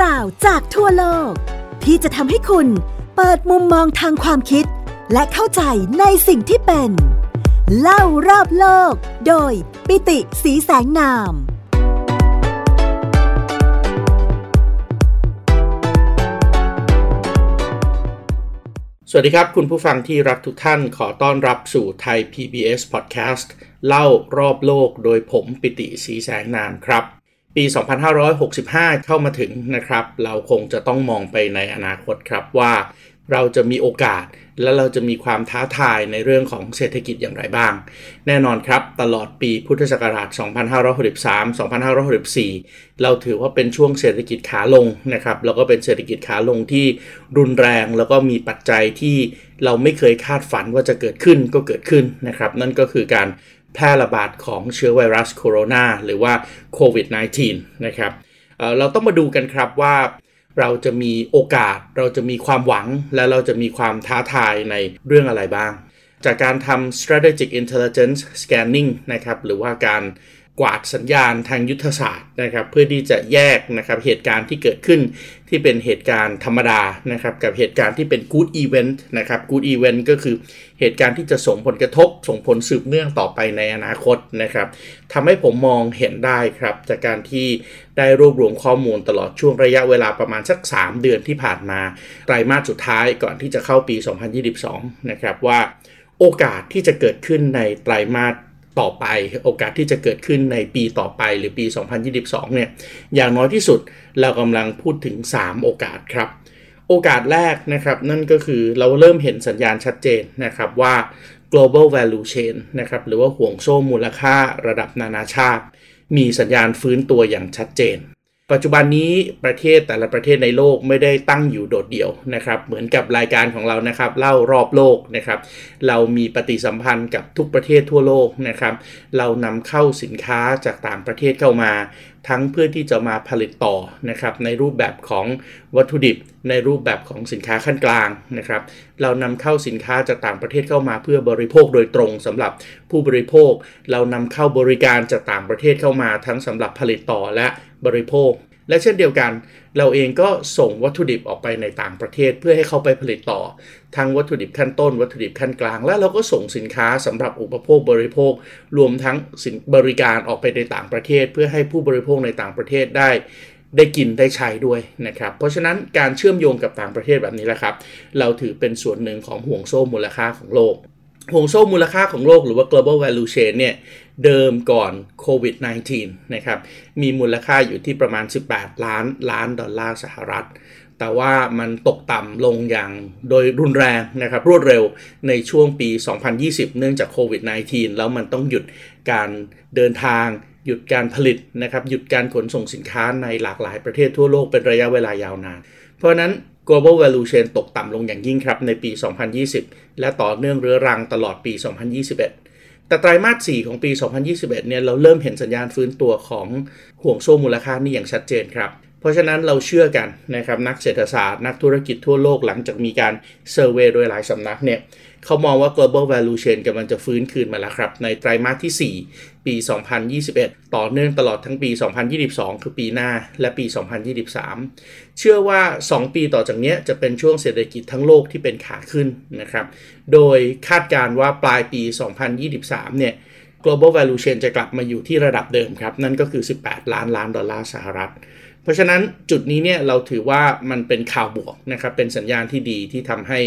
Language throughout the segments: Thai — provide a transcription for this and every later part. ราวจากทั่วโลกที่จะทำให้คุณเปิดมุมมองทางความคิดและเข้าใจในสิ่งที่เป็นเล่ารอบโลกโดยปิติสีแสงนามสวัสดีครับคุณผู้ฟังที่รักทุกท่านขอต้อนรับสู่ไทย PBS Podcast เล่ารอบโลกโดยผมปิติสีแสงนามครับปี2565เข้ามาถึงนะครับเราคงจะต้องมองไปในอนาคตครับว่าเราจะมีโอกาสและเราจะมีความท้าทายในเรื่องของเศรษฐกิจอย่างไรบ้างแน่นอนครับตลอดปีพุทธศักราช 2563 2564 เราถือว่าเป็นช่วงเศรษฐกิจขาลงนะครับแล้วก็เป็นเศรษฐกิจขาลงที่รุนแรงแล้วก็มีปัจจัยที่เราไม่เคยคาดฝันว่าจะเกิดขึ้นก็เกิดขึ้นนะครับนั่นก็คือการแพร่ระบาดของเชื้อไวรัสโคโรนาหรือว่าโควิด -19 นะครับเราต้องมาดูกันครับว่าเราจะมีโอกาสเราจะมีความหวังและเราจะมีความท้าทายในเรื่องอะไรบ้างจากการทำ strategic intelligence scanning นะครับหรือว่าการกวาดสัญญาณทางยุทธศาสตร์นะครับเพื่อที่จะแยกนะครับเหตุการณ์ที่เกิดขึ้นที่เป็นเหตุการณ์ธรรมดานะครับกับเหตุการณ์ที่เป็น good event นะครับ good event ก็คือเหตุการณ์ที่จะส่งผลกระทบส่งผลสืบเนื่องต่อไปในอนาคตนะครับทำให้ผมมองเห็นได้ครับจากการที่ได้รวบรวมข้อมูลตลอดช่วงระยะเวลาประมาณสัก3เดือนที่ผ่านมาไตรมาสสุดท้ายก่อนที่จะเข้าปี2022นะครับว่าโอกาสที่จะเกิดขึ้นในไตรมาสต่อไปโอกาสที่จะเกิดขึ้นในปีต่อไปหรือปี2022เนี่ยอย่างน้อยที่สุดเรากำลังพูดถึง3โอกาสครับโอกาสแรกนะครับนั่นก็คือเราเริ่มเห็นสัญญาณชัดเจนนะครับว่า global value chain นะครับหรือว่าห่วงโซ่มูลค่าระดับนานาชาติมีสัญญาณฟื้นตัวอย่างชัดเจนปัจจุบันนี้ประเทศแต่ละประเทศในโลกไม่ได้ตั้งอยู่โดดเดี่ยวนะครับเหมือนกับรายการของเรานะครับเล่ารอบโลกนะครับเรามีปฏิสัมพันธ์กับทุกประเทศทั่วโลกนะครับเรานำเข้าสินค้าจากต่างประเทศเข้ามาทั้งเพื่อที่จะมาผลิตต่อนะครับในรูปแบบของวัตถุดิบในรูปแบบของสินค้าขั้นกลางนะครับเรานำเข้าสินค้าจากต่างประเทศเข้ามาเพื่อบริโภคโดยตรงสำหรับผู้บริโภคเรานำเข้าบริการจากต่างประเทศเข้ามาทั้งสำหรับผลิตต่อและบริโภคและเช่นเดียวกันเราเองก็ส่งวัตถุดิบออกไปในต่างประเทศเพื่อให้เขาไปผลิตต่อทั้งวัตถุดิบขั้นต้นวัตถุดิบขั้นกลางและเราก็ส่งสินค้าสำหรับอุปโภคบริโภครวมทั้งบริการออกไปในต่างประเทศเพื่อให้ผู้บริโภคในต่างประเทศได้กินได้ใช้ด้วยนะครับเพราะฉะนั้นการเชื่อมโยงกับต่างประเทศแบบนี้แหละครับเราถือเป็นส่วนหนึ่งของห่วงโซ่มูลค่าของโลกห่วงโซ่มูลค่าของโลกหรือว่า global value chain เนี่ยเดิมก่อนโควิด -19 นะครับมีมูลค่าอยู่ที่ประมาณ18 ล้านดอลลาร์สหรัฐแต่ว่ามันตกต่ำลงอย่างโดยรุนแรงนะครับรวดเร็วในช่วงปี2020เนื่องจากโควิด -19 แล้วมันต้องหยุดการเดินทางหยุดการผลิตนะครับหยุดการขนส่งสินค้าในหลากหลายประเทศทั่วโลกเป็นระยะเวลายาวนานเพราะนั้นglobal value chain ตกต่ำลงอย่างยิ่งครับในปี 2020 และต่อเนื่องเรื้อรังตลอดปี 2021 แต่ไตรมาส 4 ของปี 2021 เนี่ยเราเริ่มเห็นสัญญาณฟื้นตัวของห่วงโซ่มูลค่านี่อย่างชัดเจนครับเพราะฉะนั้นเราเชื่อกันนะครับนักเศรษฐศาสตร์นักธุรกิจทั่วโลกหลังจากมีการเซอร์เวย์โดยหลายสำนักเนี่ยเขามองว่า global value chain กำลังจะฟื้นคืนมาแล้วครับในไตรมาสที่4ปี2021ต่อเนื่องตลอดทั้งปี2022คือปีหน้าและปี2023เชื่อว่า2ปีต่อจากนี้จะเป็นช่วงเศรษฐกิจทั้งโลกที่เป็นขาขึ้นนะครับโดยคาดการณ์ว่าปลายปี2023เนี่ย global value chain จะกลับมาอยู่ที่ระดับเดิมครับนั่นก็คือ18 ล้านดอลลาร์สหรัฐเพราะฉะนั้นจุดนี้เนี่ยเราถือว่ามันเป็นข่าวบวกนะครับเป็นสัญญาณที่ดีที่ทำให้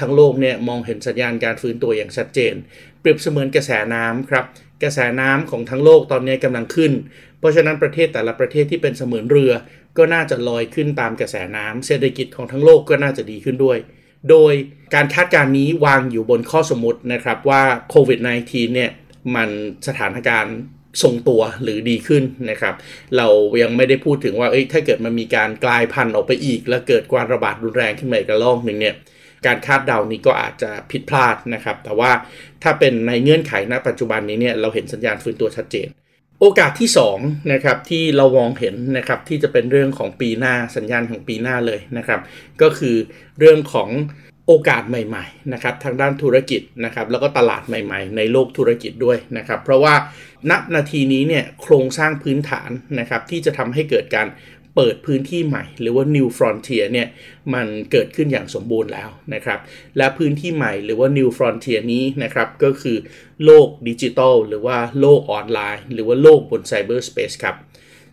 ทั้งโลกเนี่ยมองเห็นสัญญาณการฟื้นตัวอย่างชัดเจนเปรียบเสมือนกระแสน้ำครับกระแสน้ำของทั้งโลกตอนนี้กำลังขึ้นเพราะฉะนั้นประเทศแต่ละประเทศที่เป็นเสมือนเรือก็น่าจะลอยขึ้นตามกระแสน้ำเศรษฐกิจของทั้งโลกก็น่าจะดีขึ้นด้วยโดยการคาดการณ์นี้วางอยู่บนข้อสมมตินะครับว่าโควิด -19 เนี่ยมันสถานการณ์ทรงตัวหรือดีขึ้นนะครับเรายังไม่ได้พูดถึงว่าถ้าเกิดมันมีการกลายพันธุ์ออกไปอีกและเกิดการระบาดรุนแรงขึ้นมาอีกระลอกหนึ่งเนี่ยการคาดเดานี้ก็อาจจะผิดพลาดนะครับแต่ว่าถ้าเป็นในเงื่อนไขณปัจจุบันนี้เนี่ยเราเห็นสัญญาณฟื้นตัวชัดเจนโอกาสที่2นะครับที่เรามองเห็นนะครับที่จะเป็นเรื่องของปีหน้าสัญญาณของปีหน้าเลยนะครับก็คือเรื่องของโอกาสใหม่ๆนะครับทางด้านธุรกิจนะครับแล้วก็ตลาดใหม่ๆในโลกธุรกิจด้วยนะครับเพราะว่าณนาทีนี้เนี่ยโครงสร้างพื้นฐานนะครับที่จะทำให้เกิดการ เปิดพื้นที่ใหม่หรือว่า New Frontier เนี่ยมันเกิดขึ้นอย่างสมบูรณ์แล้วนะครับและพื้นที่ใหม่หรือว่า New Frontier นี้นะครับก็คือโลกดิจิทัลหรือว่าโลกออนไลน์หรือว่าโลกบนไซเบอร์สเปซครับ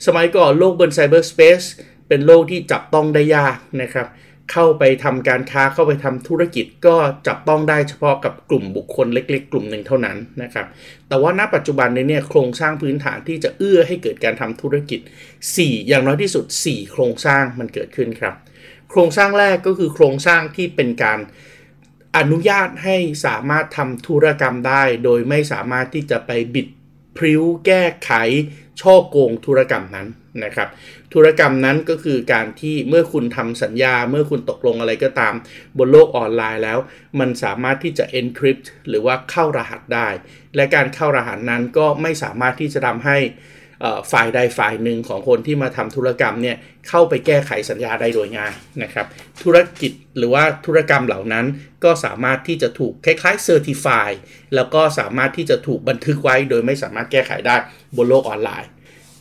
สมัยก่อนโลกบนไซเบอร์สเปซเป็นโลกที่จับต้องได้ยากนะครับเข้าไปทำการค้าเข้าไปทำธุรกิจก็จับต้องได้เฉพาะกับกลุ่มบุคคลเล็กๆกลุ่มหนึ่งเท่านั้นนะครับแต่ว่าณปัจจุบันนี้เนี่ยโครงสร้างพื้นฐานที่จะเอื้อให้เกิดการทำธุรกิจ4อย่างน้อยที่สุด4โครงสร้างมันเกิดขึ้นครับโครงสร้างแรกก็คือโครงสร้างที่เป็นการอนุญาตให้สามารถทำธุรกรรมได้โดยไม่สามารถที่จะไปบิดพริ้วแก้ไขช่อโกงธุรกรรมนั้นนะครับธุรกรรมนั้นก็คือการที่เมื่อคุณทำสัญญาเมื่อคุณตกลงอะไรก็ตามบนโลกออนไลน์แล้วมันสามารถที่จะ encrypt หรือว่าเข้ารหัสได้และการเข้ารหัสนั้นก็ไม่สามารถที่จะทำให้ฝ่ายใดฝ่ายหนึ่งของคนที่มาทำธุรกรรมเนี่ยเข้าไปแก้ไขสัญญาได้โดยง่ายนะครับธุรกิจหรือว่าธุรกรรมเหล่านั้นก็สามารถที่จะถูกคล้ายๆ certify แล้วก็สามารถที่จะถูกบันทึกไว้โดยไม่สามารถแก้ไขได้บนโลกออนไลน์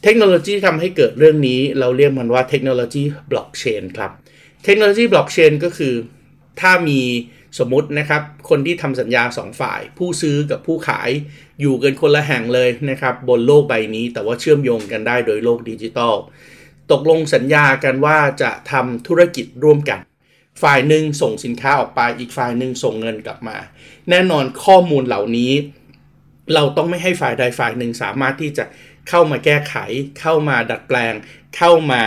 เทคโนโลยีทำให้เกิดเรื่องนี้เราเรียกมันว่าเทคโนโลยีบล็อกเชนครับเทคโนโลยีบล็อกเชนก็คือถ้ามีสมมุตินะครับคนที่ทำสัญญา2ฝ่ายผู้ซื้อกับผู้ขายอยู่กันคนละแห่งเลยนะครับบนโลกใบนี้แต่ว่าเชื่อมโยงกันได้โดยโลกดิจิทัลตกลงสัญญากันว่าจะทำธุรกิจร่วมกันฝ่ายหนึ่งส่งสินค้าออกไปอีกฝ่ายหนึ่งส่งเงินกลับมาแน่นอนข้อมูลเหล่านี้เราต้องไม่ให้ฝ่ายใดฝ่ายหนึ่งสามารถที่จะเข้ามาแก้ไขเข้ามาดัดแปลงเข้ามา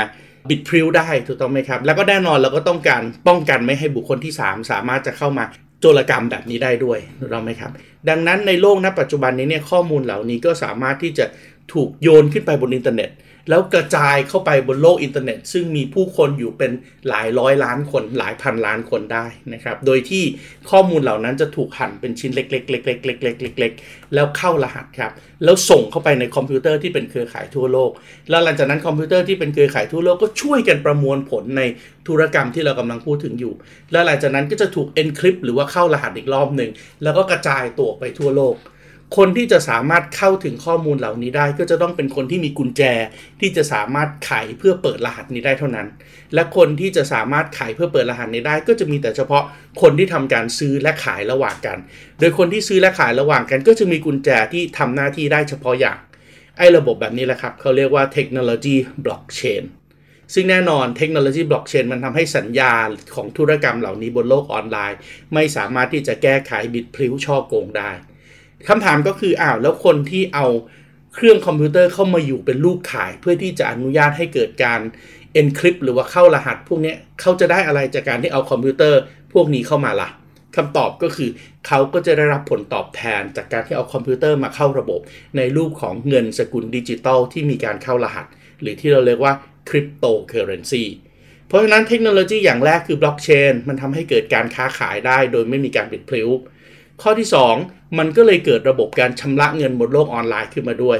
บิดพริ้วได้ถูกต้องไหมครับแล้วก็แน่นอนเราก็ต้องการป้องกันไม่ให้บุคคลที่3สามารถจะเข้ามาโจรกรรมแบบนี้ได้ด้วยถูกต้องไหมครับดังนั้นในโลกณปัจจุบันนี้เนี่ยข้อมูลเหล่านี้ก็สามารถที่จะถูกโยนขึ้นไปบนอินเทอร์เน็ตแล้วกระจายเข้าไปบนโลกอินเทอร์เน็ตซึ่งมีผู้คนอยู่เป็นหลายร้อยล้านคนหลายพันล้านคนได้นะครับโดยที่ข้อมูลเหล่านั้นจะถูกหั่นเป็นชิ้นเล็กๆๆๆๆๆแล้วเข้ารหัสครับแล้วส่งเข้าไปในคอมพิวเตอร์ที่เป็นเครือข่ายทั่วโลกแล้วหลังจากนั้นคอมพิวเตอร์ที่เป็นเครือข่ายทั่วโลกก็ช่วยกันประมวลผลในธุรกรรมที่เรากำลังพูดถึงอยู่แล้วหลังจากนั้นก็จะถูก encrypt หรือว่าเข้ารหัสอีกรอบนึงแล้วก็กระจายตัวไปทั่วโลกคนที่จะสามารถเข้าถึงข้อมูลเหล่านี้ได้ก็จะต้องเป็นคนที่มีกุญแจที่จะสามารถไขเพื่อเปิดรหัสนี้ได้เท่านั้นและคนที่จะสามารถไขเพื่อเปิดรหัสนี้ได้ก็จะมีแต่เฉพาะคนที่ทำการซื้อและขายระหว่างกันโดยคนที่ซื้อและขายระหว่างกันก็จะมีกุญแจที่ทำหน้าที่ได้เฉพาะอย่างไอ้ระบบแบบนี้แหละครับเขาเรียกว่าเทคโนโลยีบล็อกเชนซึ่งแน่นอนเทคโนโลยีบล็อกเชนมันทำให้สัญญาของธุรกรรมเหล่านี้บนโลกออนไลน์ไม่สามารถที่จะแก้ไขบิดพลิ้วช่อโกงได้คำถามก็คือแล้วคนที่เอาเครื่องคอมพิวเตอร์เข้ามาอยู่เป็นลูกข่ายเพื่อที่จะอนุญาตให้เกิดการ encrypt หรือว่าเข้ารหัสพวกนี้เขาจะได้อะไรจากการที่เอาคอมพิวเตอร์พวกนี้เข้ามาล่ะคำตอบก็คือเขาก็จะได้รับผลตอบแทนจากการที่เอาคอมพิวเตอร์มาเข้าระบบในรูปของเงินสกุลดิจิทัลที่มีการเข้ารหัสหรือที่เราเรียกว่าคริปโตเคอเรนซีเพราะฉะนั้นเทคโนโลยีอย่างแรกคือบล็อกเชนมันทำให้เกิดการค้าขายได้โดยไม่มีการบิดพลิ้วข้อที่2มันก็เลยเกิดระบบการชำระเงินบนโลกออนไลน์ขึ้นมาด้วย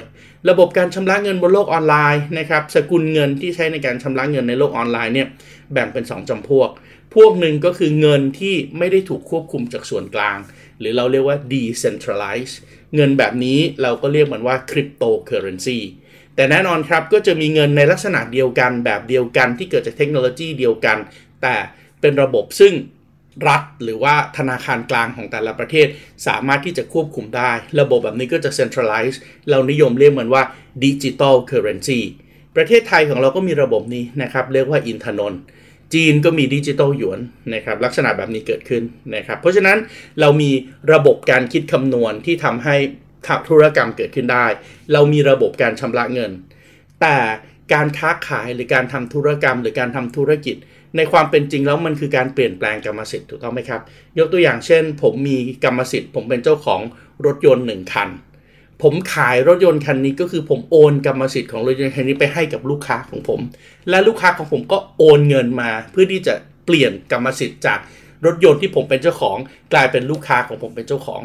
ระบบการชำระเงินบนโลกออนไลน์นะครับสกุลเงินที่ใช้ในการชำระเงินในโลกออนไลน์เนี่ยแบ่งเป็น2จำพวกหนึ่งก็คือเงินที่ไม่ได้ถูกควบคุมจากส่วนกลางหรือเราเรียกว่า decentralized เงินแบบนี้เราก็เรียกมันว่า cryptocurrency แต่แน่นอนครับก็จะมีเงินในลักษณะเดียวกันแบบเดียวกันที่เกิดจากเทคโนโลยีเดียวกันแต่เป็นระบบซึ่งรัฐหรือว่าธนาคารกลางของแต่ละประเทศสามารถที่จะควบคุมได้ระบบแบบนี้ก็จะ centralize เรานิยมเรียกมันว่า digital currency ประเทศไทยของเราก็มีระบบนี้นะครับเรียกว่าอินทนนท์จีนก็มี digital yuan นะครับลักษณะแบบนี้เกิดขึ้นนะครับเพราะฉะนั้นเรามีระบบการคิดคำนวณที่ทำให้ธุรกรรมเกิดขึ้นได้เรามีระบบการชำระเงินแต่การค้าขายหรือการทำธุรกรรมหรือการทำธุรกิจในความเป็นจริงแล้วมันคือการเปลี่ยนแปลงกรรมสิทธิ์ถูกต้องไหมครับยกตัวอย่างเช่นผมมีกรรมสิทธิ์ผมเป็นเจ้าของรถยนต์1คันผมขายรถยนต์คันนี้ก็คือผมโอนกรรมสิทธิ์ของรถยนต์คันนี้ไปให้กับลูกค้าของผมและลูกค้าของผมก็โอนเงินมาเพื่อที่จะเปลี่ยนกรรมสิทธิ์จากรถยนต์ที่ผมเป็นเจ้าของกลายเป็นลูกค้าของผมเป็นเจ้าของ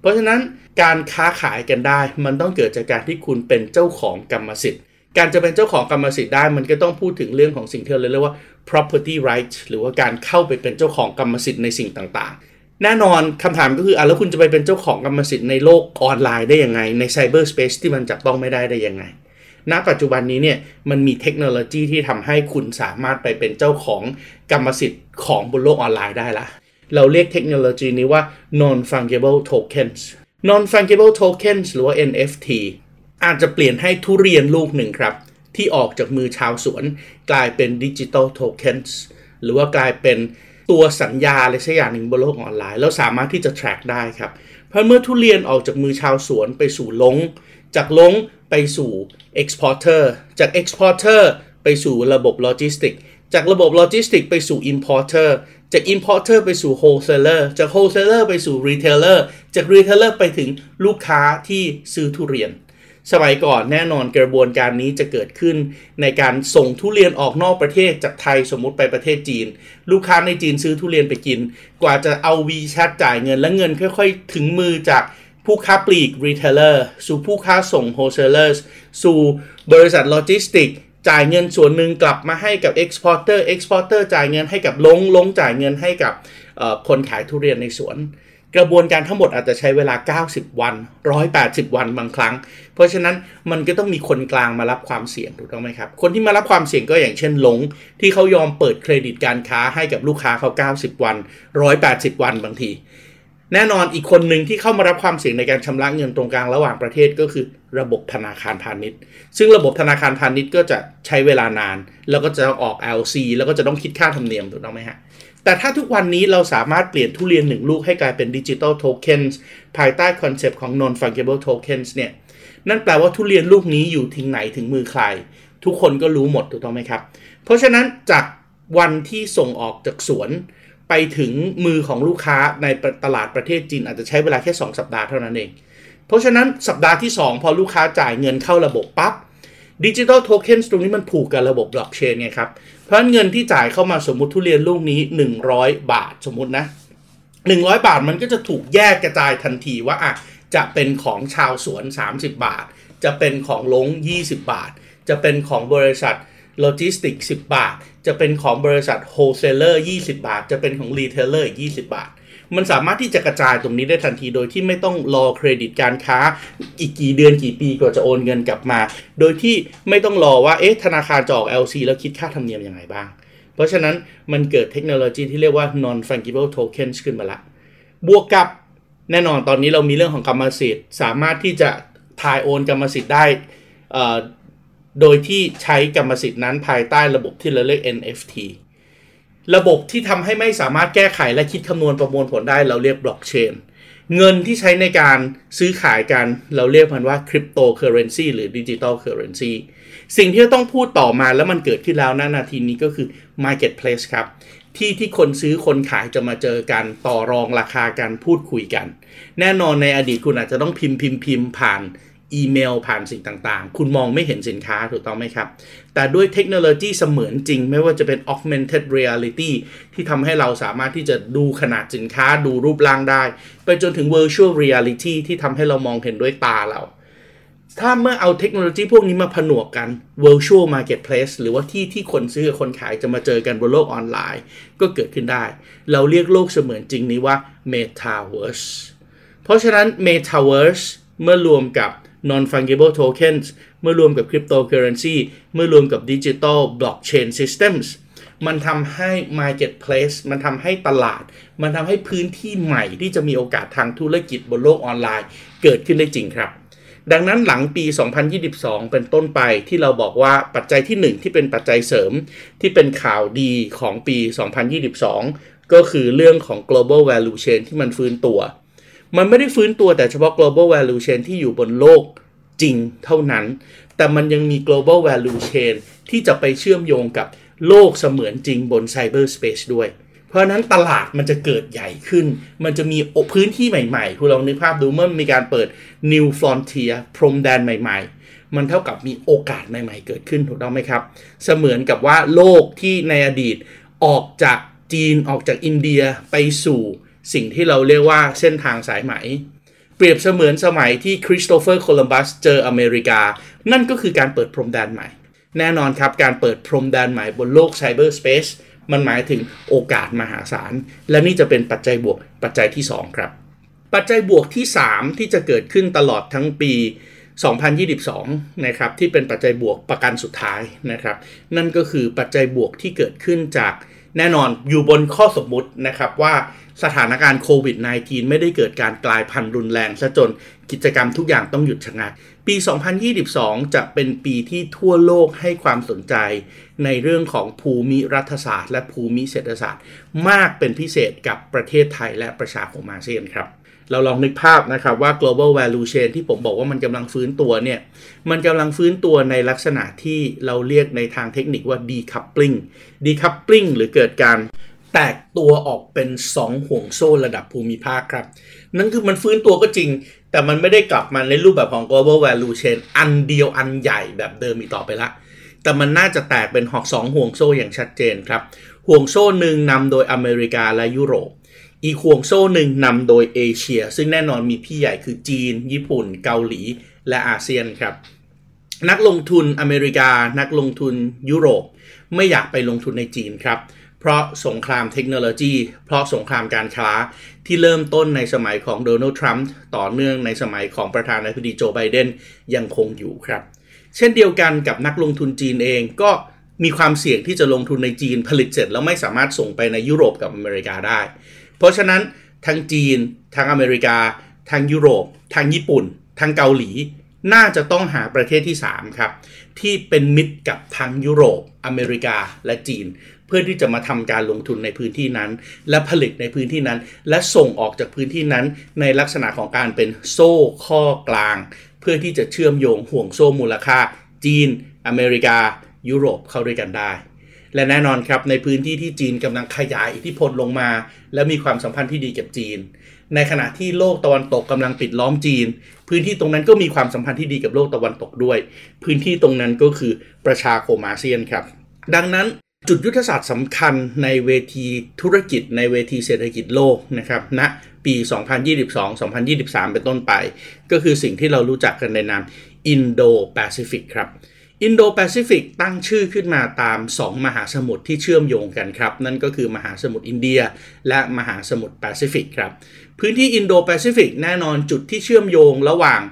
เพราะฉะนั้นการค้าขายกันได้มันต้องเกิดจากการที่คุณเป็นเจ้าของกรรมสิทธิ์การจะเป็นเจ้าของกรรมสิทธิ์ได้มันก็ต้องพูดถึงเรื่องของสิ่งที่เราเรียกว่า property rights หรือว่าการเข้าไปเป็นเจ้าของกรรมสิทธิ์ในสิ่งต่างๆแน่นอนคำถามก็คือแล้วคุณจะไปเป็นเจ้าของกรรมสิทธิ์ในโลกออนไลน์ได้ยังไงในไซเบอร์สเปซที่มันจับต้องไม่ได้ยังไง ณปัจจุบันนี้เนี่ยมันมีเทคโนโลยีที่ทำให้คุณสามารถไปเป็นเจ้าของกรรมสิทธิ์ของบนโลกออนไลน์ได้ละเราเรียกเทคโนโลยีนี้ว่า non-fungible tokens non-fungible tokens หรือว่า NFT อาจจะเปลี่ยนให้ทุเรียนลูกหนึ่งครับที่ออกจากมือชาวสวนกลายเป็น Digital Tokens หรือว่ากลายเป็นตัวสัญญาอะไรสักอย่างหนึ่งบนโลกออนไลน์แล้วสามารถที่จะ track ได้ครับเพราะเมื่อทุเรียนออกจากมือชาวสวนไปสู่ลงจากลงไปสู่ Exporter จาก Exporter ไปสู่ระบบโลจิสติกจากระบบโลจิสติกไปสู่ Importer จาก Importer ไปสู่ Wholesaler จาก Wholesaler ไปสู่ Retailer จาก Retailer ไปถึงลูกค้าที่ซื้อทุเรียนสมัยก่อนแน่นอนกระบวนการนี้จะเกิดขึ้นในการส่งทุเรียนออกนอกประเทศจากไทยสมมุติไปประเทศจีนลูกค้าในจีนซื้อทุเรียนไปกินกว่าจะเอาวีแชทจ่ายเงินและเงินค่อยๆถึงมือจากผู้ค้าปลีก Retailer สู่ผู้ค้าส่ง Wholesalers สู่บริษัทโลจิสติกจ่ายเงินส่วนหนึ่งกลับมาให้กับ Exporter Exporter จ่ายเงินให้กับลงจ่ายเงินให้กับคนขายทุเรียนในสวนกระบวนการทั้งหมดอาจจะใช้เวลา90วัน180วันบางครั้งเพราะฉะนั้นมันก็ต้องมีคนกลางมารับความเสี่ยงถูกต้องไหมครับคนที่มารับความเสี่ยงก็อย่างเช่นหลงที่เขายอมเปิดเครดิตการค้าให้กับลูกค้าเขา90วัน180วันบางทีแน่นอนอีกคนหนึ่งที่เข้ามารับความเสี่ยงในการชำระเงินตรงกลางระหว่างประเทศก็คือระบบธนาคารพาณิชย์ซึ่งระบบธนาคารพาณิชย์ก็จะใช้เวลานานแล้วก็จะออก LC แล้วก็จะต้องคิดค่าธรรมเนียมถูกต้องไหมฮะแต่ถ้าทุกวันนี้เราสามารถเปลี่ยนทุเรียน1ลูกให้กลายเป็น Digital Tokens ภายใต้คอนเซปต์ของ Non-Fungible Tokens เนี่ยนั่นแปลว่าทุเรียนลูกนี้อยู่ถึงไหนถึงมือใครทุกคนก็รู้หมดถูกต้องไหมครับเพราะฉะนั้นจากวันที่ส่งออกจากสวนไปถึงมือของลูกค้าในตลาดประเทศจีนอาจจะใช้เวลาแค่2สัปดาห์เท่านั้นเองเพราะฉะนั้นสัปดาห์ที่2พอลูกค้าจ่ายเงินเข้าระบบปั๊บ Digital Tokens ตรงนี้มันผูกกับระบบบล็อกเชนไงครับเพราะเงินที่จ่ายเข้ามาสมมุติทุเรียนลูกนี้100บาทสมมุตินะ100บาทมันก็จะถูกแยกกระจายทันทีว่าอ่ะจะเป็นของชาวสวน30บาทจะเป็นของลง20บาทจะเป็นของบริษัทโลจิสติก10บาทจะเป็นของบริษัทโฮลเซลเลอร์20บาทจะเป็นของรีเทลเลอร์20บาทมันสามารถที่จะกระจายตรงนี้ได้ทันทีโดยที่ไม่ต้องรอเครดิตการค้าอีกกี่เดือนกี่ปีกว่าจะโอนเงินกลับมาโดยที่ไม่ต้องรอว่าเอ๊ะธนาคารจะออก LC แล้วคิดค่าธรรมเนียมยังไงบ้างเพราะฉะนั้นมันเกิดเทคโนโลยีที่เรียกว่า non-fungible tokens ขึ้นมาละบวกกับแน่นอนตอนนี้เรามีเรื่องของกรรมสิทธิ์สามารถที่จะถ่ายโอนกรรมสิทธิ์ได้โดยที่ใช้กรรมสิทธิ์นั้นภายใต้ระบบที่เราเรียก NFT ระบบที่ทำให้ไม่สามารถแก้ไขและคิดคำนวณประมวลผลได้เราเรียกบล็อกเชนเงินที่ใช้ในการซื้อขายกันเราเรียกมันว่าคริปโตเคอเรนซีหรือดิจิทัลเคอเรนซีสิ่งที่ต้องพูดต่อมาแล้วมันเกิดขึ้นแล้วณนาทีนี้ก็คือ Marketplace ครับที่คนซื้อคนขายจะมาเจอกันต่อรองราคากันพูดคุยกันแน่นอนในอดีตคุณอาจจะต้องพิมพ์ผ่านอีเมลผ่านสิ่งต่างๆคุณมองไม่เห็นสินค้าถูกต้องไหมครับแต่ด้วยเทคโนโลยีเสมือนจริงไม่ว่าจะเป็น augmented reality ที่ทำให้เราสามารถที่จะดูขนาดสินค้าดูรูปร่างได้ไปจนถึง virtual reality ที่ทำให้เรามองเห็นด้วยตาเราถ้าเมื่อเอาเทคโนโลยีพวกนี้มาผนวกกัน virtual marketplace หรือว่าที่คนซื้อกับคนขายจะมาเจอกันบนโลกออนไลน์ก็เกิดขึ้นได้เราเรียกโลกเสมือนจริงนี้ว่า metaverse เพราะฉะนั้น metaverse เมื่อรวมกับnon-fungible tokens เมื่อรวมกับ cryptocurrency เมื่อรวมกับ digital blockchain systems มันทำให้ marketplace มันทำให้ตลาดมันทำให้พื้นที่ใหม่ที่จะมีโอกาสทางธุรกิจบนโลกออนไลน์เกิดขึ้นได้จริงครับดังนั้นหลังปี 2022 เป็นต้นไปที่เราบอกว่าปัจจัยที่ 1 ที่เป็นปัจจัยเสริมที่เป็นข่าวดีของปี 2022 ก็คือเรื่องของ global value chain ที่มันฟื้นตัวมันไม่ได้ฟื้นตัวแต่เฉพาะ global value chain ที่อยู่บนโลกจริงเท่านั้นแต่มันยังมี global value chain ที่จะไปเชื่อมโยงกับโลกเสมือนจริงบน cyberspace ด้วยเพราะนั้นตลาดมันจะเกิดใหญ่ขึ้นมันจะมีพื้นที่ใหม่ๆคุณลองนึกภาพดูเมื่อมีการเปิด new frontier พรมแดนใหม่ๆมันเท่ากับมีโอกาสใหม่ๆเกิดขึ้นถูกต้องไหมครับเสมือนกับว่าโลกที่ในอดีตออกจากจีนออกจากอินเดียไปสู่สิ่งที่เราเรียกว่าเส้นทางสายไหมเปรียบเสมือนสมัยที่คริสโตเฟอร์โคลัมบัสเจออเมริกานั่นก็คือการเปิดพรมแดนใหม่แน่นอนครับการเปิดพรมแดนใหม่บนโลกไซเบอร์สเปซมันหมายถึงโอกาสมหาศาลและนี่จะเป็นปัจจัยบวกปัจจัยที่2ครับปัจจัยบวกที่3ที่จะเกิดขึ้นตลอดทั้งปี 2022นะครับที่เป็นปัจจัยบวกประการสุดท้ายนะครับนั่นก็คือปัจจัยบวกที่เกิดขึ้นจากแน่นอนอยู่บนข้อสมมุตินะครับว่าสถานการณ์โควิด -19 ไม่ได้เกิดการกลายพันธุ์รุนแรงซะจนกิจกรรมทุกอย่างต้องหยุดชะงักปี2022จะเป็นปีที่ทั่วโลกให้ความสนใจในเรื่องของภูมิรัฐศาสตร์และภูมิเศรษฐศาสตร์มากเป็นพิเศษกับประเทศไทยและประชาคมอาเซียนครับเราลองนึกภาพนะครับว่า global value chain ที่ผมบอกว่ามันกำลังฟื้นตัวเนี่ยมันกำลังฟื้นตัวในลักษณะที่เราเรียกในทางเทคนิคว่า decoupling หรือเกิดการแตกตัวออกเป็น2ห่วงโซ่ระดับภูมิภาคครับนั่นคือมันฟื้นตัวก็จริงแต่มันไม่ได้กลับมาในรูปแบบของ global value chain อันเดียวอันใหญ่แบบเดิมอีกต่อไปละแต่มันน่าจะแตกเป็น2ห่วงโซ่อย่างชัดเจนครับห่วงโซ่หนึ่งนำโดยอเมริกาและยุโรปอีกห่วงโซ่หนึ่งนำโดยเอเชียซึ่งแน่นอนมีพี่ใหญ่คือจีนญี่ปุ่นเกาหลีและอาเซียนครับนักลงทุนอเมริกานักลงทุนยุโรปไม่อยากไปลงทุนในจีนครับเพราะสงครามเทคโนโลยีเพราะสงครามการค้าที่เริ่มต้นในสมัยของโดนัลด์ทรัมป์ต่อเนื่องในสมัยของประธานาธิบดีโจไบเดนยังคงอยู่ครับเช่นเดียวกันกับนักลงทุนจีนเองก็มีความเสี่ยงที่จะลงทุนในจีนผลิตเสร็จแล้วไม่สามารถส่งไปในยุโรปกับอเมริกาได้เพราะฉะนั้นทั้งจีนทั้งอเมริกาทั้งยุโรปทั้งญี่ปุ่นทั้งเกาหลีน่าจะต้องหาประเทศที่3ครับที่เป็นมิตรกับทั้งยุโรปอเมริกาและจีนเพื่อที่จะมาทำการลงทุนในพื้นที่นั้นและผลิตในพื้นที่นั้นและส่งออกจากพื้นที่นั้นในลักษณะของการเป็นโซ่ข้อกลางเพื่อที่จะเชื่อมโยงห่วงโซ่มูลค่าจีนอเมริกายุโรปเข้าด้วยกันได้และแน่นอนครับในพื้นที่ที่จีนกำลังขยายอิทธิพลลงมาและมีความสัมพันธ์ที่ดีกับจีนในขณะที่โลกตะวันตกกำลังปิดล้อมจีนพื้นที่ตรงนั้นก็มีความสัมพันธ์ที่ดีกับโลกตะวันตกด้วยพื้นที่ตรงนั้นก็คือประชาคมอาเซียนครับดังนั้นจุดยุทธศาสตร์สำคัญในเวทีธุรกิจในเวทีเศรษฐกิจโลกนะครับณปี 2022-2023 เป็นต้นไปก็คือสิ่งที่เรารู้จักกันในนาม Indo-Pacific ครับIndo-Pacific ตั้งชื่อขึ้นมาตาม2มหาสมุทรที่เชื่อมโยงกันครับนั่นก็คือมหาสมุทรอินเดียและมหาสมุทรแปซิฟิกครับพื้นที่ Indo-Pacific แน่นอนจุดที่เชื่อมโยงระหว่าง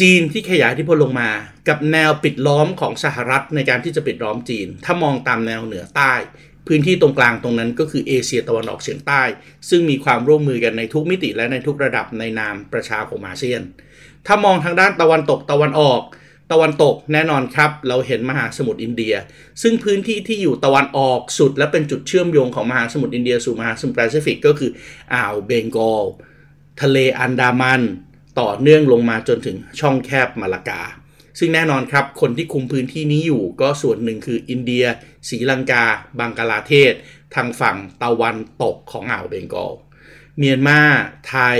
จีนที่ขยายอิทธิพลลงมากับแนวปิดล้อมของสหรัฐในการที่จะปิดล้อมจีนถ้ามองตามแนวเหนือใต้พื้นที่ตรงกลางตรงนั้นก็คือเอเชียตะวันออกเฉียงใต้ซึ่งมีความร่วมมือกันในทุกมิติและในทุกระดับในนามประชาคมอาเซียนถ้ามองทางด้านตะวันตกตะวันตกแน่นอนครับเราเห็นมหาสมุทรอินเดียซึ่งพื้นที่ที่อยู่ตะวันออกสุดและเป็นจุดเชื่อมโยงของมหาสมุทรอินเดียสู่มหาสมุทรแปซิฟิกก็คืออ่าวเบงกอลทะเลอันดามันต่อเนื่องลงมาจนถึงช่องแคบมาลากาซึ่งแน่นอนครับคนที่คุมพื้นที่นี้อยู่ก็ส่วนหนึ่งคืออินเดียศรีลังกาบังกลาเทศทางฝั่งตะวันตกของอ่าวเบงกอลเมียนมาไทย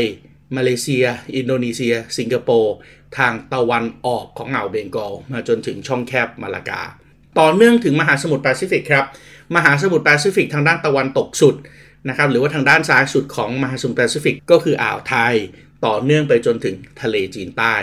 มาเลเซียอินโดนีเซียสิงคโปร์ทางตะวันออกของอ่าวเบงกอลมาจนถึงช่องแคบมาลากาต่อเนื่องถึงมหาสมุทรแปซิฟิกครับมหาสมุทรแปซิฟิกทางด้านตะวันตกสุดนะครับหรือว่าทางด้านซ้ายสุดของมหาสมุทรแปซิฟิกก็คืออ่าวไทยต่อเนื่องไปจนถึงทะเลจีนใต้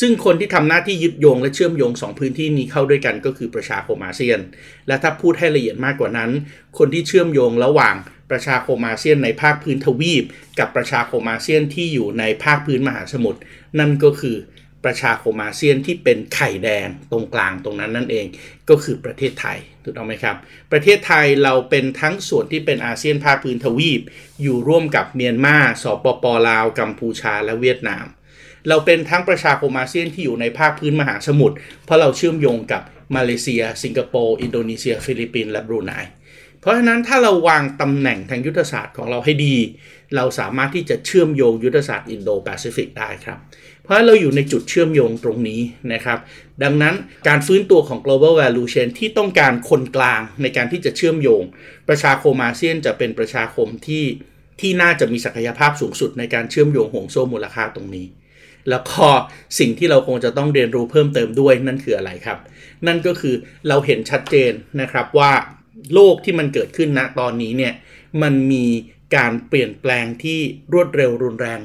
ซึ่งคนที่ทำหน้าที่ยึดโยงและเชื่อมโยง2พื้นที่นี้เข้าด้วยกันก็คือประชาคมอาเซียนและถ้าพูดให้ละเอียดมากกว่านั้นคนที่เชื่อมโยงระหว่างประชาคมอาเซียนในภาคพื้นทวีปกับประชาคมอาเซียนที่อยู่ในภาคพื้นมหาสมุทรนั่นก็คือประชาคมอาเซียนที่เป็นไข่แดงตรงกลางตรงนั้นนั่นเองก็คือประเทศไทยถูกต้องไหมครับประเทศไทยเราเป็นทั้งส่วนที่เป็นอาเซียนภาคพื้นทวีปอยู่ร่วมกับเมียนมาสปป.ลาวกัมพูชาและเวียดนามเราเป็นทั้งประชาคมอาเซียนที่อยู่ในภาคพื้นมหาสมุทรเพราะเราเชื่อมโยงกับมาเลเซียสิงคโปร์อินโดนีเซียฟิลิปปินส์และบรูไนเพราะฉะนั้นถ้าเราวางตำแหน่งทางยุทธศาสตร์ของเราให้ดีเราสามารถที่จะเชื่อมโยงยุทธศาสตร์อินโดแปซิฟิกได้ครับเพราะเราอยู่ในจุดเชื่อมโยงตรงนี้นะครับดังนั้นการฟื้นตัวของ global value chain ที่ต้องการคนกลางในการที่จะเชื่อมโยงประชาคมอาเซียนจะเป็นประชาคมที่น่าจะมีศักยภาพสูงสุดในการเชื่อมโยงห่วงโซ่มูลค่าตรงนี้แล้วก็สิ่งที่เราคงจะต้องเรียนรู้เพิ่มเติมด้วยนั่นคืออะไรครับนั่นก็คือเราเห็นชัดเจนนะครับว่าโลกที่มันเกิดขึ้นณตอนนี้เนี่ยมันมีการเปลี่ยนแปลงที่รวดเร็วรุนแรง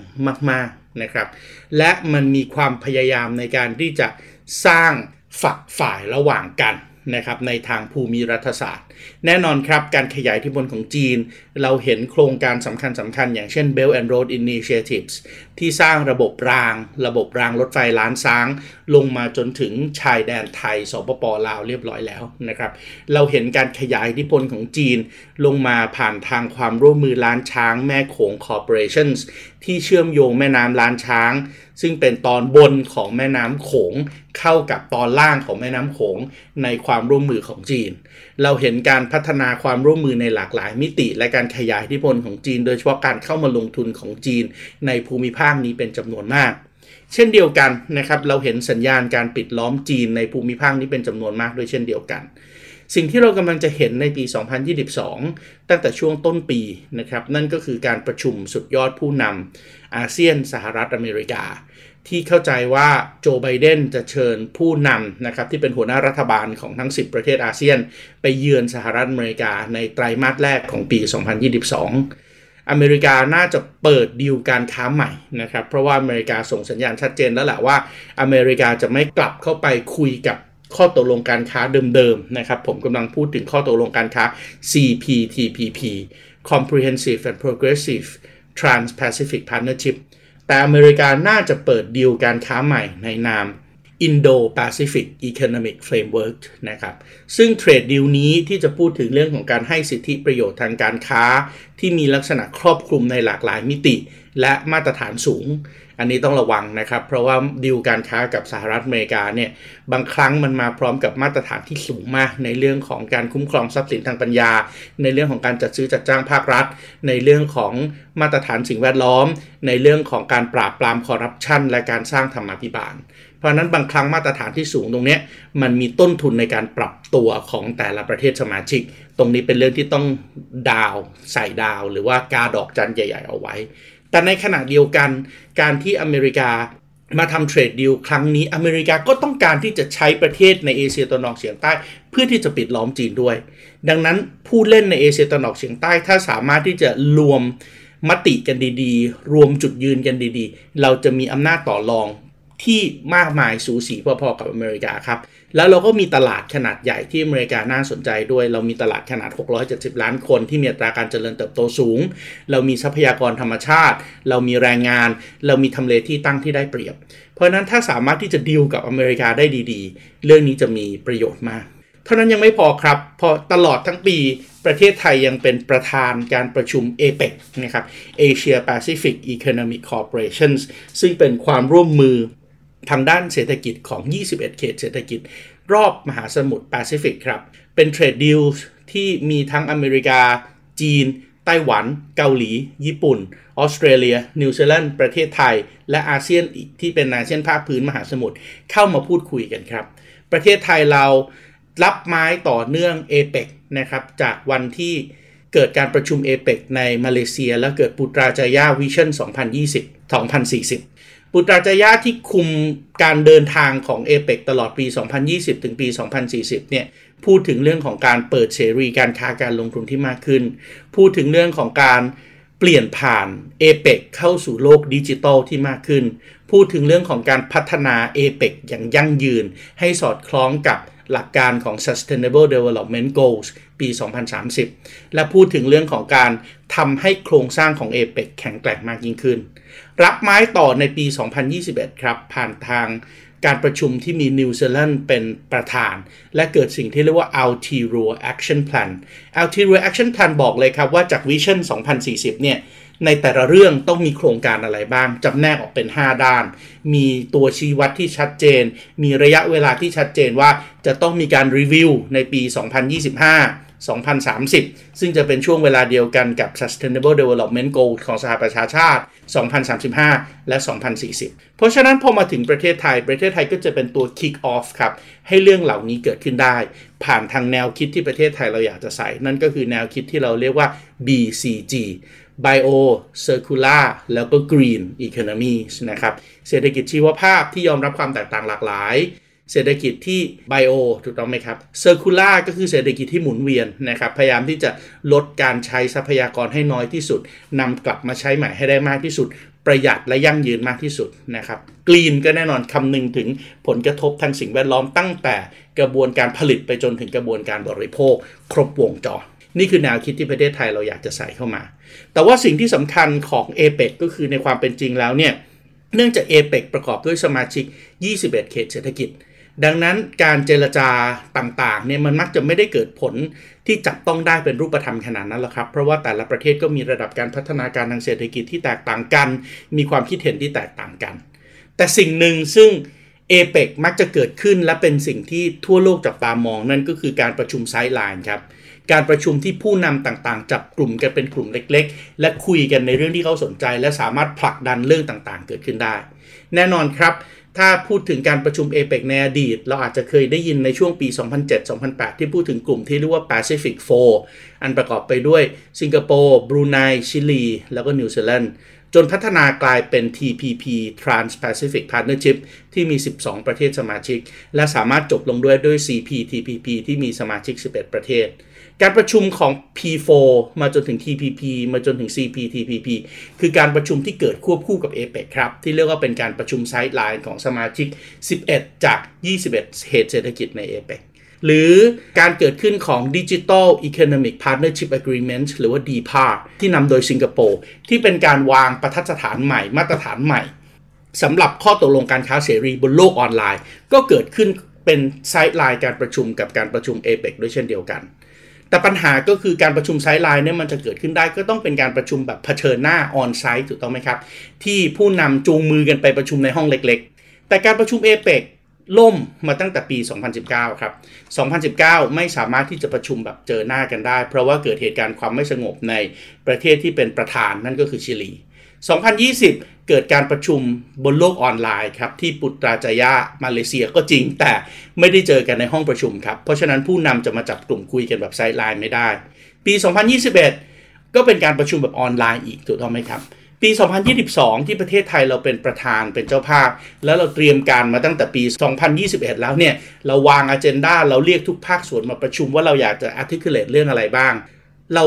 มากๆนะครับและมันมีความพยายามในการที่จะสร้างฝักฝ่ายระหว่างกันนะครับในทางภูมิรัฐศาสตร์ แน่นอนครับการขยายอิทธิพลของจีนเราเห็นโครงการสำคัญอย่างเช่น Belt and Road Initiatives ที่สร้างระบบรางรถไฟล้านช้างลงมาจนถึงชายแดนไทยสปป.ลาวเรียบร้อยแล้วนะครับเราเห็นการขยายอิทธิพลของจีนลงมาผ่านทางความร่วมมือล้านช้างแม่โขง Corporations ที่เชื่อมโยงแม่น้ำล้านช้างซึ่งเป็นตอนบนของแม่น้ำโขงเข้ากับตอนล่างของแม่น้ำโขงในความร่วมมือของจีนเราเห็นการพัฒนาความร่วมมือในหลากหลายมิติและการขยายอิทธิพลของจีนโดยเฉพาะการเข้ามาลงทุนของจีนในภูมิภาคนี้เป็นจำนวนมากเช่นเดียวกันนะครับเราเห็นสัญญาณการปิดล้อมจีนในภูมิภาคนี้เป็นจำนวนมากด้วยเช่นเดียวกันสิ่งที่เรากำลังจะเห็นในปี 2022 ตั้งแต่ช่วงต้นปีนะครับนั่นก็คือการประชุมสุดยอดผู้นำอาเซียนสหรัฐอเมริกาที่เข้าใจว่าโจไบเดนจะเชิญผู้นำนะครับที่เป็นหัวหน้ารัฐบาลของทั้ง10ประเทศอาเซียนไปเยือนสหรัฐอเมริกาในไตรมาสแรกของปี 2022อเมริกาน่าจะเปิดดีลการค้าใหม่นะครับเพราะว่าอเมริกาส่งสัญญาณชัดเจนแล้วแหละว่าอเมริกาจะไม่กลับเข้าไปคุยกับข้อตกลงการค้าเดิมๆนะครับผมกำลังพูดถึงข้อตกลงการค้า CPTPP Comprehensive and Progressive Trans-Pacific Partnership แต่อเมริกาน่าจะเปิดดีลการค้าใหม่ในนาม Indo-Pacific Economic Framework นะครับซึ่งเทรดดีลนี้ที่จะพูดถึงเรื่องของการให้สิทธิประโยชน์ทางการค้าที่มีลักษณะครอบคลุมในหลากหลายมิติและมาตรฐานสูงอันนี้ต้องระวังนะครับเพราะว่าดีลการค้ากับสหรัฐอเมริกาเนี่ยบางครั้งมันมาพร้อมกับมาตรฐานที่สูงมากในเรื่องของการคุ้มครองทรัพย์สินทางปัญญาในเรื่องของการจัดซื้อจัดจ้างภาครัฐในเรื่องของมาตรฐานสิ่งแวดล้อมในเรื่องของการปราบปรามคอร์รัปชันและการสร้างธรรมาภิบาลเพราะนั้นบางครั้งมาตรฐานที่สูงตรงนี้มันมีต้นทุนในการปรับตัวของแต่ละประเทศสมาชิกตรงนี้เป็นเรื่องที่ต้องใส่ดาวหรือว่ากาดอกจันใหญ่ๆเอาไว้แต่ในขณะเดียวกันการที่อเมริกามาทำเทรดดีลครั้งนี้อเมริกาก็ต้องการที่จะใช้ประเทศในเอเชียตะวันออกเฉียงใต้เพื่อที่จะปิดล้อมจีนด้วยดังนั้นผู้เล่นในเอเชียตะวันออกเฉียงใต้ถ้าสามารถที่จะรวมมติกันดีๆรวมจุดยืนกันดีๆเราจะมีอำนาจต่อรองที่มากมายสูสีพอๆกับอเมริกาครับแล้วเราก็มีตลาดขนาดใหญ่ที่อเมริกาน่าสนใจด้วยเรามีตลาดขนาด670ล้านคนที่มีอัตราการเจริญเติบโตสูงเรามีทรัพยากรธรรมชาติเรามีแรงงานเรามีทำเลที่ตั้งที่ได้เปรียบเพราะนั้นถ้าสามารถที่จะดีลกับอเมริกาได้ดีๆเรื่องนี้จะมีประโยชน์มากเท่านั้นยังไม่พอครับพอตลอดทั้งปีประเทศไทยยังเป็นประธานการประชุม APEC นะครับ Asia Pacific Economic Corporations ซึ่งเป็นความร่วมมือทางด้านเศรษฐกิจของ21เขตเศรษฐกิจรอบมหาสมุทรแปซิฟิกครับเป็นเทรดดีลที่มีทั้งอเมริกาจีนไต้หวันเกาหลีญี่ปุ่นออสเตรเลียนิวซีแลนด์ประเทศไทยและอาเซียนอีกที่เป็นอาเซียนภาคพื้นมหาสมุทรเข้ามาพูดคุยกันครับประเทศไทยเรารับไม้ต่อเนื่อง APEC นะครับจากวันที่เกิดการประชุม APEC ในมาเลเซียและเกิด Putrajaya Vision 2040ปุตตจายะที่คุมการเดินทางของ APEC ตลอดปี 2020 ถึงปี 2040 เนี่ยพูดถึงเรื่องของการเปิดเสรีการค้าการลงทุนที่มากขึ้นพูดถึงเรื่องของการเปลี่ยนผ่าน APEC เข้าสู่โลกดิจิทัลที่มากขึ้นพูดถึงเรื่องของการพัฒนา APEC อย่างยั่งยืนให้สอดคล้องกับหลักการของ Sustainable Development Goals ปี 2030 และพูดถึงเรื่องของการทำให้โครงสร้างของ APEC แข็งแกร่งมากยิ่งขึ้นรับไม้ต่อในปี 2021 ครับผ่านทางการประชุมที่มีนิวซีแลนด์เป็นประธานและเกิดสิ่งที่เรียกว่า LTRO Action Plan LTRO Action Plan บอกเลยครับว่าจาก Vision 2040 เนี่ยในแต่ละเรื่องต้องมีโครงการอะไรบ้างจำแนกออกเป็น5ด้านมีตัวชี้วัดที่ชัดเจนมีระยะเวลาที่ชัดเจนว่าจะต้องมีการรีวิวในปี 2025 2030 ซึ่งจะเป็นช่วงเวลาเดียวกันกับ Sustainable Development Goals ของสหประชาชาติ 2035 และ 2040 เพราะฉะนั้นพอมาถึงประเทศไทยก็จะเป็นตัว kick off ครับให้เรื่องเหล่านี้เกิดขึ้นได้ผ่านทางแนวคิดที่ประเทศไทยเราอยากจะใส่นั่นก็คือแนวคิดที่เราเรียกว่า BCG Bio Circular แล้วก็ Green Economies นะครับเศรษฐกิจชีวภาพที่ยอมรับความแตกต่างหลากหลายเศรษฐกิจที่ Bio ถูกต้องไหมครับ Circular ก็คือเศรษฐกิจที่หมุนเวียนนะครับพยายามที่จะลดการใช้ทรัพยากรให้น้อยที่สุดนำกลับมาใช้ใหม่ให้ได้มากที่สุดประหยัดและยั่งยืนมากที่สุดนะครับ Green ก็แน่นอนคำนึงถึงผลกระทบทางสิ่งแวดล้อมตั้งแต่ กระบวนการผลิตไปจนถึงกระบวนการบริโภคครบวงจรนี่คือแนวคิดที่ประเทศไทยเราอยากจะใส่เข้ามาแต่ว่าสิ่งที่สำคัญของ APEC ก็คือในความเป็นจริงแล้วเนี่ยเนื่องจาก APEC ประกอบด้วยสมาชิก21เขตเศรษฐกิจดังนั้นการเจรจาต่างๆเนี่ยมันมักจะไม่ได้เกิดผลที่จับต้องได้เป็นรูปธรรมขนาดนั้นหรอกครับเพราะว่าแต่ละประเทศก็มีระดับการพัฒนาการทางเศรษฐกิจที่แตกต่างกันมีความคิดเห็นที่แตกต่างกันแต่สิ่งหนึ่งซึ่ง APEC มักจะเกิดขึ้นและเป็นสิ่งที่ทั่วโลกจับตามองนั่นก็คือการประชุมไซด์ไลน์ครับการประชุมที่ผู้นำต่างๆจับกลุ่มกันเป็นกลุ่มเล็กๆและคุยกันในเรื่องที่เขาสนใจและสามารถผลักดันเรื่องต่างๆเกิดขึ้นได้แน่นอนครับถ้าพูดถึงการประชุม APEC ในอดีตเราอาจจะเคยได้ยินในช่วงปี 2007-2008 ที่พูดถึงกลุ่มที่เรียกว่า Pacific 4 อันประกอบไปด้วยสิงคโปร์บรูไนชิลีแล้วก็นิวซีแลนด์จนพัฒนากลายเป็น TPP Trans-Pacific Partnership ที่มี12ประเทศสมาชิกและสามารถจบลงด้วย CPTPP ที่มีสมาชิก11ประเทศการประชุมของ P4 มาจนถึง TPP มาจนถึง CPTPP คือการประชุมที่เกิดควบคู่กับ APEC ครับที่เรียกว่าเป็นการประชุมไซด์ไลน์ของสมาชิก11จาก21เขตเศรษฐกิจใน APEC หรือการเกิดขึ้นของ Digital Economic Partnership Agreement หรือว่า DPA ที่นำโดยสิงคโปร์ที่เป็นการวางบรรทัดฐานใหม่มาตรฐานใหม่สำหรับข้อตกลงการค้าเสรีบนโลกออนไลน์ก็เกิดขึ้นเป็นไซด์ไลน์การประชุมกับการประชุม APEC ด้วยเช่นเดียวกันแต่ปัญหาก็คือการประชุมไซด์ไลน์เนี่ยมันจะเกิดขึ้นได้ก็ต้องเป็นการประชุมแบบเผชิญหน้าออนไซต์ถูกต้องไหมครับที่ผู้นำจูงมือกันไปประชุมในห้องเล็กๆแต่การประชุม APEC ล่มมาตั้งแต่ปี2019ครับ2019ไม่สามารถที่จะประชุมแบบเจอหน้ากันได้เพราะว่าเกิดเหตุการณ์ความไม่สงบในประเทศที่เป็นประธานนั่นก็คือชิลี2020เกิดการประชุมบนโลกออนไลน์ครับที่Putrajaya มาเลเซียก็จริงแต่ไม่ได้เจอกันในห้องประชุมครับเพราะฉะนั้นผู้นำจะมาจับกลุ่มคุยกันแบบไซด์ไลน์ไม่ได้ปี2021ก็เป็นการประชุมแบบออนไลน์อีกถูกต้องไหมครับปี2022ที่ประเทศไทยเราเป็นประธานเป็นเจ้าภาพแล้วเราเตรียมการมาตั้งแต่ปี2021แล้วเนี่ยเราวางอเจนดาเราเรียกทุกภาคส่วนมาประชุมว่าเราอยากจะ articulate เรื่องอะไรบ้างเรา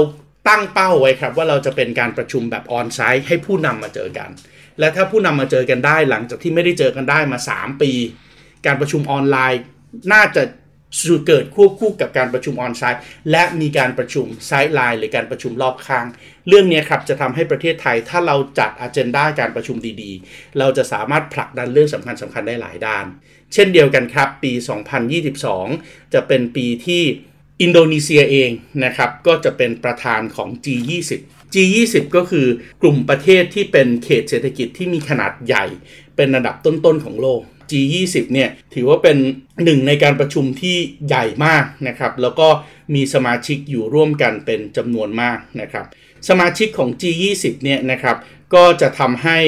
ตั้งเป้าไว้ครับว่าเราจะเป็นการประชุมแบบออนไซต์ให้ผู้นำมาเจอกันและถ้าผู้นำมาเจอกันได้หลังจากที่ไม่ได้เจอกันได้มา3ปีการประชุมออนไลน์น่าจะเกิดควบคู่กับการประชุมออนไซต์และมีการประชุมไซด์ไลน์หรือการประชุมรอบข้างเรื่องนี้ครับจะทำให้ประเทศไทยถ้าเราจัดอเจนดาการประชุมดีๆเราจะสามารถผลักดันเรื่องสำคัญได้หลายด้านเช่นเดียวกันครับปี2022จะเป็นปีที่อินโดนีเซียเองนะครับก็จะเป็นประธานของ G20 G20 ก็คือกลุ่มประเทศที่เป็นเขตเศรษฐกิจที่มีขนาดใหญ่เป็นระดับต้นๆของโลก G20 เนี่ยถือว่าเป็นหนึ่งในการประชุมที่ใหญ่มากนะครับแล้วก็มีสมาชิกอยู่ร่วมกันเป็นจำนวนมากนะครับสมาชิกของ G20 เนี่ยนะครับก็จะทำให้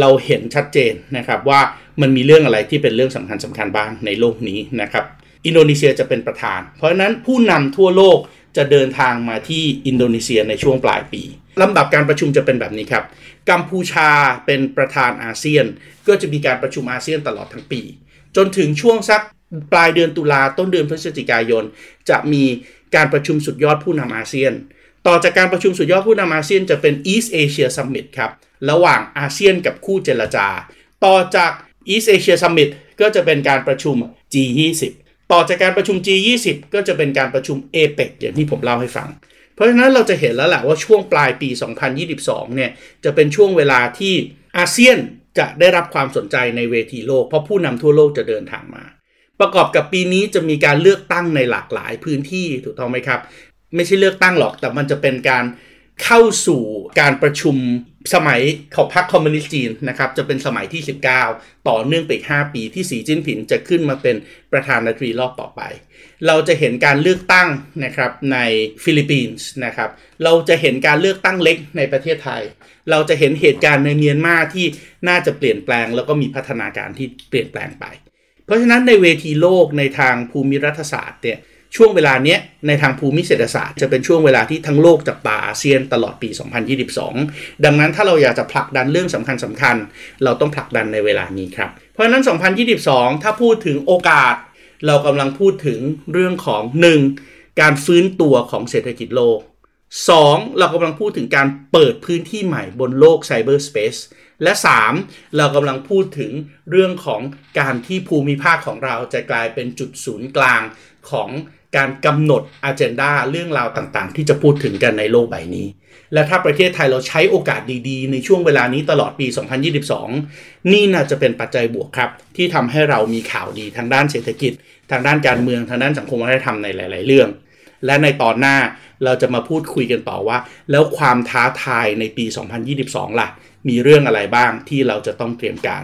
เราเห็นชัดเจนนะครับว่ามันมีเรื่องอะไรที่เป็นเรื่องสำคัญบ้างในโลกนี้นะครับอินโดนีเซียจะเป็นประธานเพราะฉะนั้นผู้นำทั่วโลกจะเดินทางมาที่อินโดนีเซียในช่วงปลายปีลำดับการประชุมจะเป็นแบบนี้ครับกัมพูชาเป็นประธานอาเซียนก็จะมีการประชุมอาเซียนตลอดทั้งปีจนถึงช่วงสักปลายเดือนตุลาต้นเดือนพฤศจิกายนจะมีการประชุมสุดยอดผู้นำอาเซียนต่อจากการประชุมสุดยอดผู้นำอาเซียนจะเป็น East Asia Summit ครับระหว่างอาเซียนกับคู่เจรจาต่อจาก East Asia Summit ก็จะเป็นการประชุม G20ต่อจากการประชุม G20 ก็จะเป็นการประชุม APEC อย่างที่ผมเล่าให้ฟังเพราะฉะนั้นเราจะเห็นแล้วแหละว่าช่วงปลายปี 2022 เนี่ยจะเป็นช่วงเวลาที่อาเซียนจะได้รับความสนใจในเวทีโลกเพราะผู้นำทั่วโลกจะเดินทางมาประกอบกับปีนี้จะมีการเลือกตั้งในหลากหลายพื้นที่ถูกต้องไหมครับไม่ใช่เลือกตั้งหรอกแต่มันจะเป็นการเข้าสู่การประชุมสมัยของพรรคคอมมิวนิสต์จีนนะครับจะเป็นสมัยที่19ต่อเนื่องไปอีก5ปีที่สีจิ้นผิงจะขึ้นมาเป็นประธานาธิบดีรอบต่อไปเราจะเห็นการเลือกตั้งนะครับในฟิลิปปินส์นะครับเราจะเห็นการเลือกตั้งเล็กในประเทศไทยเราจะเห็นเหตุการณ์ในเมียนมาที่น่าจะเปลี่ยนแปลงแล้วก็มีพัฒนาการที่เปลี่ยนแปลงไปเพราะฉะนั้นในเวทีโลกในทางภูมิรัฐศาสตร์เนี่ยช่วงเวลาเนี้ยในทางภูมิเศรษฐศาสตร์จะเป็นช่วงเวลาที่ทั้งโลกจับตาอาเซียนตลอดปี 2022 ดังนั้นถ้าเราอยากจะผลักดันเรื่องสำคัญเราต้องผลักดันในเวลานี้ครับเพราะฉะนั้น 2022 ถ้าพูดถึงโอกาสเรากำลังพูดถึงเรื่องของ 1. การฟื้นตัวของเศรษฐกิจโลก 2. เรากำลังพูดถึงการเปิดพื้นที่ใหม่บนโลกไซเบอร์สเปซ และ3เรากำลังพูดถึงเรื่องของการที่ภูมิภาคของเราจะกลายเป็นจุดศูนย์กลางของการกำหนดอเจนดาเรื่องราวต่างๆที่จะพูดถึงกันในโลกใบนี้และถ้าประเทศไทยเราใช้โอกาสดีๆในช่วงเวลานี้ตลอดปี2022นี่น่าจะเป็นปัจจัยบวกครับที่ทำให้เรามีข่าวดีทางด้านเศรษฐกิจทางด้านการเมืองทางด้านสังคมวัฒนธรรมในหลายๆเรื่องและในตอนหน้าเราจะมาพูดคุยกันต่อว่าแล้วความท้าทายในปี2022ล่ะมีเรื่องอะไรบ้างที่เราจะต้องเตรียมการ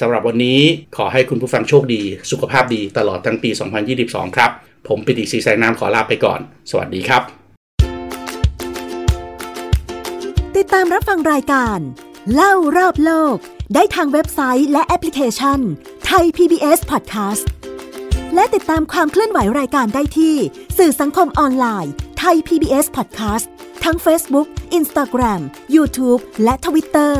สำหรับวันนี้ขอให้คุณผู้ฟังโชคดีสุขภาพดีตลอดทั้งปี2022ครับผมปิติศรีแสงนามขอลาไปก่อนสวัสดีครับติดตามรับฟังรายการเล่ารอบโลกได้ทางเว็บไซต์และแอปพลิเคชันไทย PBS Podcast และติดตามความเคลื่อนไหวรายการได้ที่สื่อสังคมออนไลน์ไทย PBS Podcast ทั้ง Facebook, Instagram, YouTube และ Twitter